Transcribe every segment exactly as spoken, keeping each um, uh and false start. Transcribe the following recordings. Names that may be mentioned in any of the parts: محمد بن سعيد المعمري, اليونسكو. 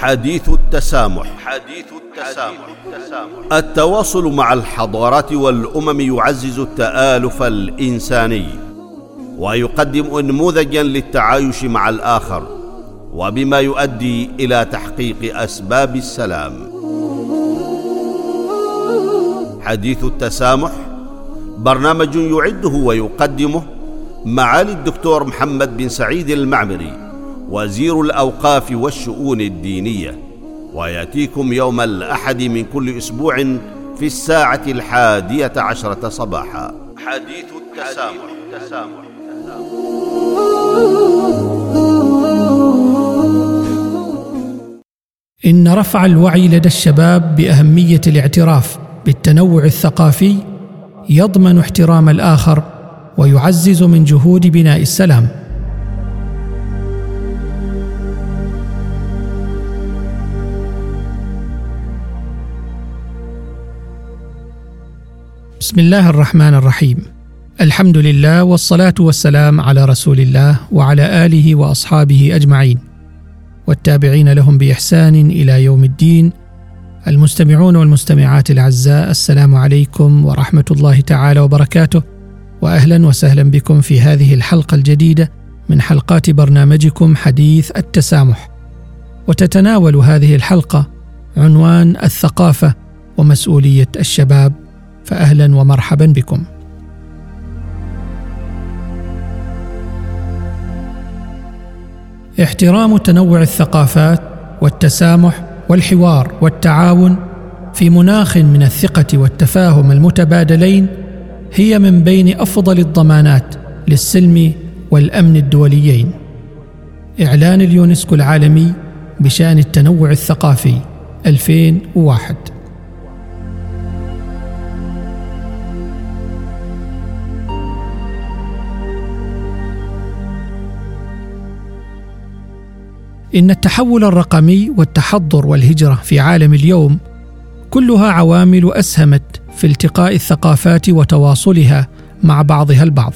حديث التسامح. حديث التسامح. التواصل مع الحضارات والأمم يعزز التآلف الإنساني ويقدم نموذجاً للتعايش مع الآخر، وبما يؤدي إلى تحقيق أسباب السلام. حديث التسامح برنامج يعده ويقدمه معالي الدكتور محمد بن سعيد المعمري وزير الأوقاف والشؤون الدينية، ويأتيكم يوم الأحد من كل أسبوع في الساعة الحادية عشرة صباحا. حديث التسامح. التسامح. إن رفع الوعي لدى الشباب بأهمية الاعتراف بالتنوع الثقافي يضمن احترام الآخر ويعزز من جهود بناء السلام. بسم الله الرحمن الرحيم. الحمد لله، والصلاة والسلام على رسول الله وعلى آله وأصحابه أجمعين والتابعين لهم بإحسان إلى يوم الدين. المستمعون والمستمعات الأعزاء، السلام عليكم ورحمة الله تعالى وبركاته، وأهلا وسهلا بكم في هذه الحلقة الجديدة من حلقات برنامجكم حديث التسامح. وتتناول هذه الحلقة عنوان الثقافة ومسؤولية الشباب، فأهلا ومرحبا بكم. احترام تنوع الثقافات والتسامح والحوار والتعاون في مناخ من الثقة والتفاهم المتبادلين هي من بين أفضل الضمانات للسلم والأمن الدوليين. إعلان اليونسكو العالمي بشأن التنوع الثقافي ألفين وواحد. إن التحول الرقمي والتحضر والهجرة في عالم اليوم كلها عوامل أسهمت في التقاء الثقافات وتواصلها مع بعضها البعض،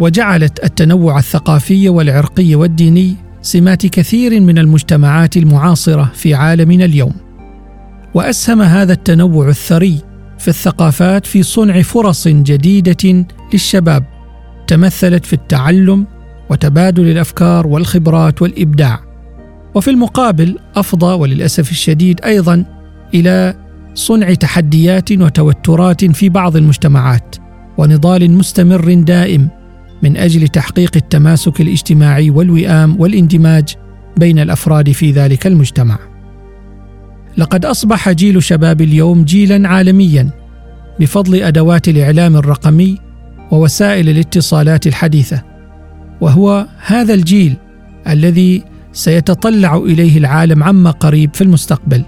وجعلت التنوع الثقافي والعرقي والديني سمات كثير من المجتمعات المعاصرة في عالمنا اليوم. وأسهم هذا التنوع الثري في الثقافات في صنع فرص جديدة للشباب تمثلت في التعلم وتبادل الأفكار والخبرات والإبداع، وفي المقابل أفضى وللأسف الشديد أيضا إلى صنع تحديات وتوترات في بعض المجتمعات، ونضال مستمر دائم من أجل تحقيق التماسك الاجتماعي والوئام والاندماج بين الأفراد في ذلك المجتمع. لقد أصبح جيل شباب اليوم جيلا عالميا بفضل أدوات الإعلام الرقمي ووسائل الاتصالات الحديثة، وهو هذا الجيل الذي سيتطلع إليه العالم عما قريب في المستقبل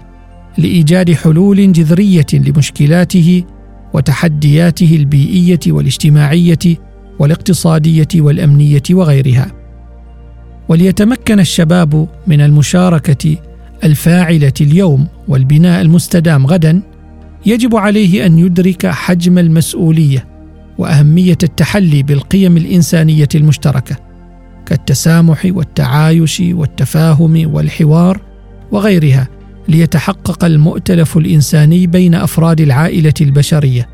لإيجاد حلول جذرية لمشكلاته وتحدياته البيئية والاجتماعية والاقتصادية والأمنية وغيرها. وليتمكن الشباب من المشاركة الفاعلة اليوم والبناء المستدام غدا، يجب عليه أن يدرك حجم المسؤولية وأهمية التحلي بالقيم الإنسانية المشتركة كالتسامح والتعايش والتفاهم والحوار وغيرها، ليتحقق المؤتلف الإنساني بين أفراد العائلة البشرية،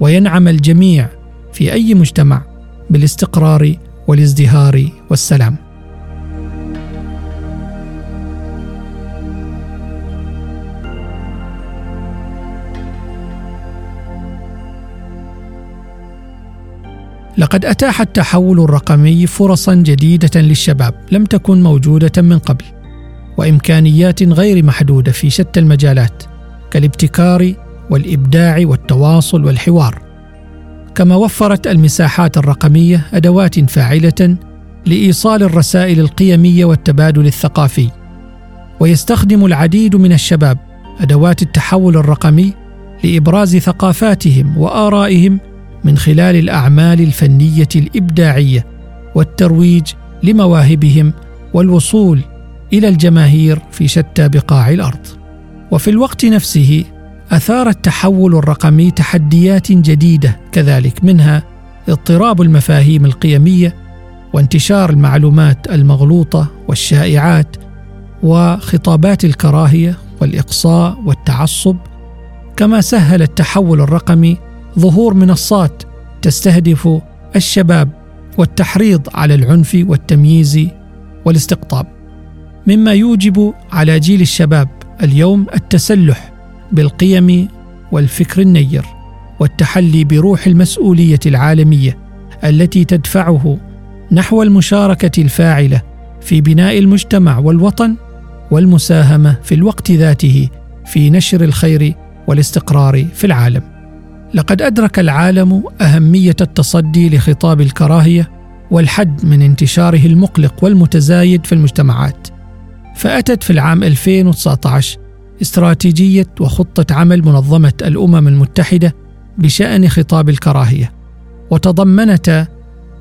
وينعم الجميع في أي مجتمع بالاستقرار والازدهار والسلام. لقد أتاح التحول الرقمي فرصا جديدة للشباب لم تكن موجودة من قبل، وإمكانيات غير محدودة في شتى المجالات كالابتكار والإبداع والتواصل والحوار، كما وفرت المساحات الرقمية أدوات فاعلة لإيصال الرسائل القيمية والتبادل الثقافي. ويستخدم العديد من الشباب أدوات التحول الرقمي لإبراز ثقافاتهم وآرائهم من خلال الأعمال الفنية الإبداعية والترويج لمواهبهم والوصول إلى الجماهير في شتى بقاع الأرض. وفي الوقت نفسه أثار التحول الرقمي تحديات جديدة كذلك، منها اضطراب المفاهيم القيمية وانتشار المعلومات المغلوطة والشائعات وخطابات الكراهية والإقصاء والتعصب، كما سهل التحول الرقمي ظهور منصات تستهدف الشباب والتحريض على العنف والتمييز والاستقطاب، مما يوجب على جيل الشباب اليوم التسلح بالقيم والفكر النير والتحلي بروح المسؤولية العالمية التي تدفعه نحو المشاركة الفاعلة في بناء المجتمع والوطن والمساهمة في الوقت ذاته في نشر الخير والاستقرار في العالم. لقد أدرك العالم أهمية التصدي لخطاب الكراهية والحد من انتشاره المقلق والمتزايد في المجتمعات، فأتت في العام ألفين وتسعة عشر استراتيجية وخطة عمل منظمة الأمم المتحدة بشأن خطاب الكراهية، وتضمنت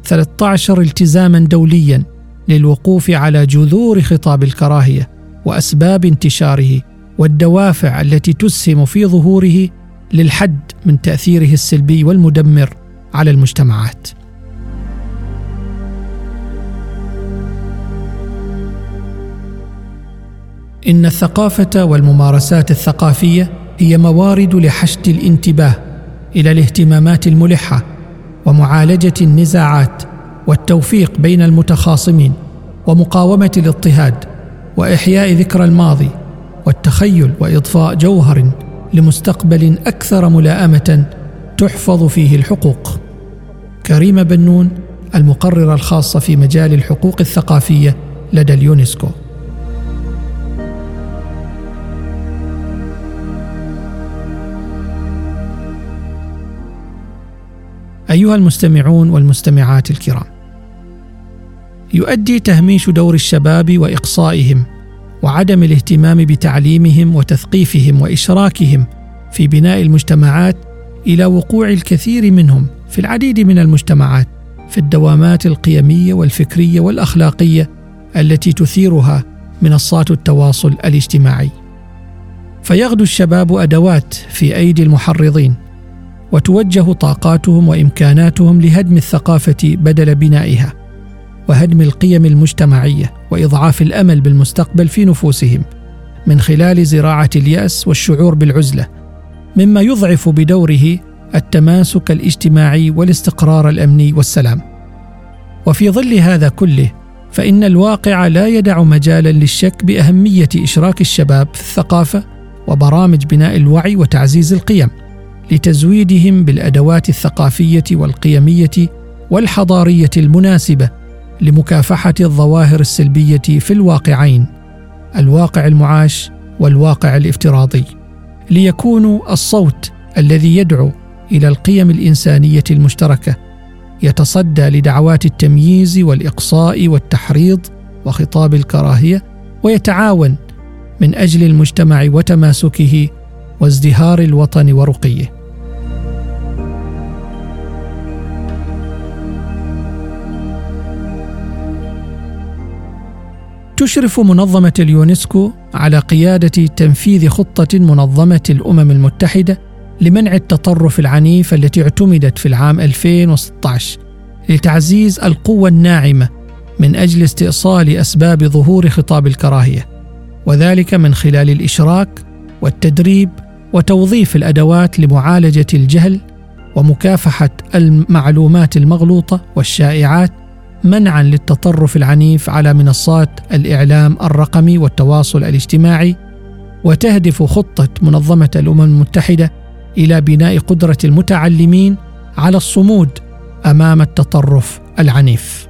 ثلاثة عشر التزاما دوليا للوقوف على جذور خطاب الكراهية وأسباب انتشاره والدوافع التي تسهم في ظهوره للحد من تأثيره السلبي والمدمر على المجتمعات. إن الثقافة والممارسات الثقافية هي موارد لحشد الانتباه إلى الاهتمامات الملحة ومعالجة النزاعات والتوفيق بين المتخاصمين ومقاومة الاضطهاد وإحياء ذكرى الماضي والتخيل وإضفاء جوهر لمستقبل أكثر ملائمة تحفظ فيه الحقوق. كريمة بنون، المقررة الخاصة في مجال الحقوق الثقافية لدى اليونسكو. أيها المستمعون والمستمعات الكرام، يؤدي تهميش دور الشباب وإقصائهم وعدم الاهتمام بتعليمهم وتثقيفهم وإشراكهم في بناء المجتمعات إلى وقوع الكثير منهم في العديد من المجتمعات في الدوامات القيمية والفكرية والأخلاقية التي تثيرها منصات التواصل الاجتماعي، فيغدو الشباب أدوات في أيدي المحرضين وتوجه طاقاتهم وإمكاناتهم لهدم الثقافة بدل بنائها، وهدم القيم المجتمعية وإضعاف الأمل بالمستقبل في نفوسهم من خلال زراعة اليأس والشعور بالعزلة، مما يضعف بدوره التماسك الاجتماعي والاستقرار الأمني والسلام. وفي ظل هذا كله، فإن الواقع لا يدع مجالا للشك بأهمية إشراك الشباب في الثقافة وبرامج بناء الوعي وتعزيز القيم، لتزويدهم بالأدوات الثقافية والقيمية والحضارية المناسبة لمكافحة الظواهر السلبية في الواقعين، الواقع المعاش والواقع الافتراضي، ليكونوا الصوت الذي يدعو إلى القيم الإنسانية المشتركة، يتصدى لدعوات التمييز والإقصاء والتحريض وخطاب الكراهية، ويتعاون من أجل المجتمع وتماسكه وازدهار الوطن ورقيه. تشرف منظمة اليونسكو على قيادة تنفيذ خطة منظمة الأمم المتحدة لمنع التطرف العنيف التي اعتمدت في العام ألفين وستة عشر لتعزيز القوة الناعمة من أجل استئصال أسباب ظهور خطاب الكراهية، وذلك من خلال الإشراك والتدريب وتوظيف الأدوات لمعالجة الجهل ومكافحة المعلومات المغلوطة والشائعات، منعاً للتطرف العنيف على منصات الإعلام الرقمي والتواصل الاجتماعي. وتهدف خطة منظمة الأمم المتحدة إلى بناء قدرة المتعلمين على الصمود أمام التطرف العنيف.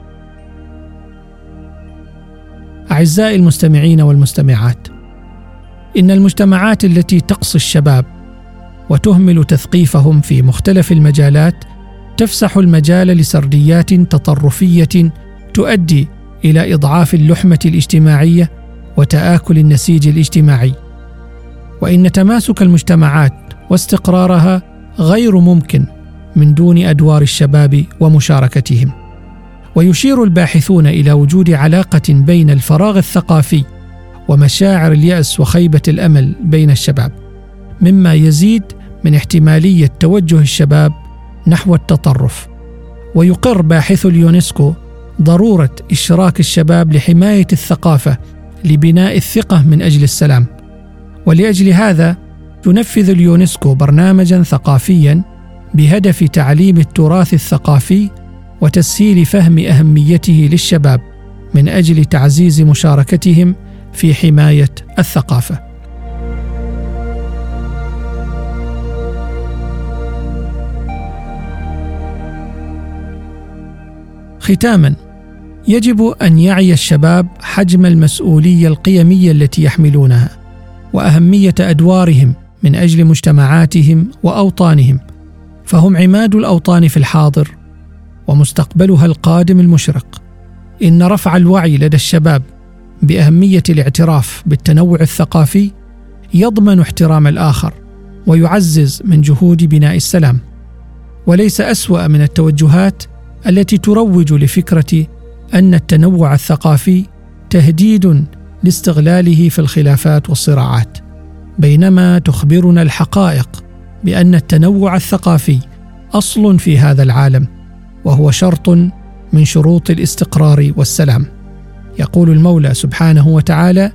أعزائي المستمعين والمستمعات، إن المجتمعات التي تقصي الشباب وتهمل تثقيفهم في مختلف المجالات تفسح المجال لسرديات تطرفية تؤدي إلى إضعاف اللحمة الاجتماعية وتآكل النسيج الاجتماعي، وإن تماسك المجتمعات واستقرارها غير ممكن من دون أدوار الشباب ومشاركتهم. ويشير الباحثون إلى وجود علاقة بين الفراغ الثقافي ومشاعر اليأس وخيبة الأمل بين الشباب، مما يزيد من احتمالية توجه الشباب نحو التطرف. ويقر باحث اليونسكو ضرورة إشراك الشباب لحماية الثقافة لبناء الثقة من أجل السلام. ولأجل هذا تنفذ اليونسكو برنامجاً ثقافياً بهدف تعليم التراث الثقافي وتسهيل فهم أهميته للشباب من أجل تعزيز مشاركتهم في حماية الثقافة. ختاماً، يجب أن يعي الشباب حجم المسؤولية القيمية التي يحملونها وأهمية أدوارهم من أجل مجتمعاتهم وأوطانهم، فهم عماد الأوطان في الحاضر ومستقبلها القادم المشرق. إن رفع الوعي لدى الشباب بأهمية الاعتراف بالتنوع الثقافي يضمن احترام الآخر ويعزز من جهود بناء السلام، وليس أسوأ من التوجهات التي تروج لفكرة أن التنوع الثقافي تهديد لاستغلاله في الخلافات والصراعات، بينما تخبرنا الحقائق بأن التنوع الثقافي أصل في هذا العالم، وهو شرط من شروط الاستقرار والسلام. يقول المولى سبحانه وتعالى: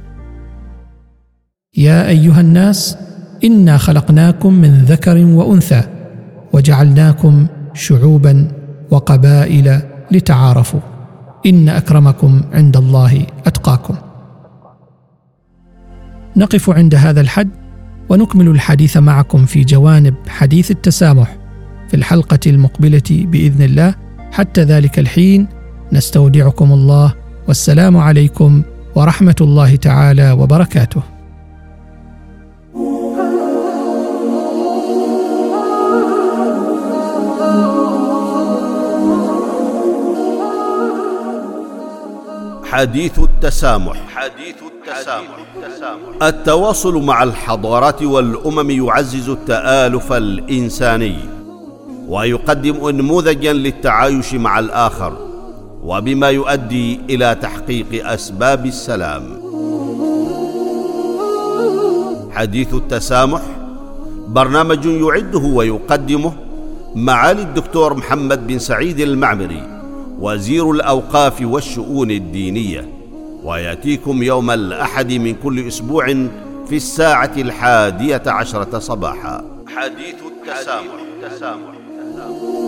يا أيها الناس إنا خلقناكم من ذكر وأنثى وجعلناكم شعوبا وقبائل لتعارفوا إن أكرمكم عند الله أتقاكم. نقف عند هذا الحد ونكمل الحديث معكم في جوانب حديث التسامح في الحلقة المقبلة بإذن الله. حتى ذلك الحين نستودعكم الله، والسلام عليكم ورحمة الله تعالى وبركاته. حديث التسامح. حديث التسامح. التواصل مع الحضارات والأمم يعزز التآلف الإنساني ويقدم نموذجاً للتعايش مع الآخر، وبما يؤدي إلى تحقيق أسباب السلام. حديث التسامح برنامج يعده ويقدمه معالي الدكتور محمد بن سعيد المعمري، وزير الأوقاف والشؤون الدينية، ويأتيكم يوم الأحد من كل أسبوع في الساعة الحادية عشرة صباحا. حديث التسامح.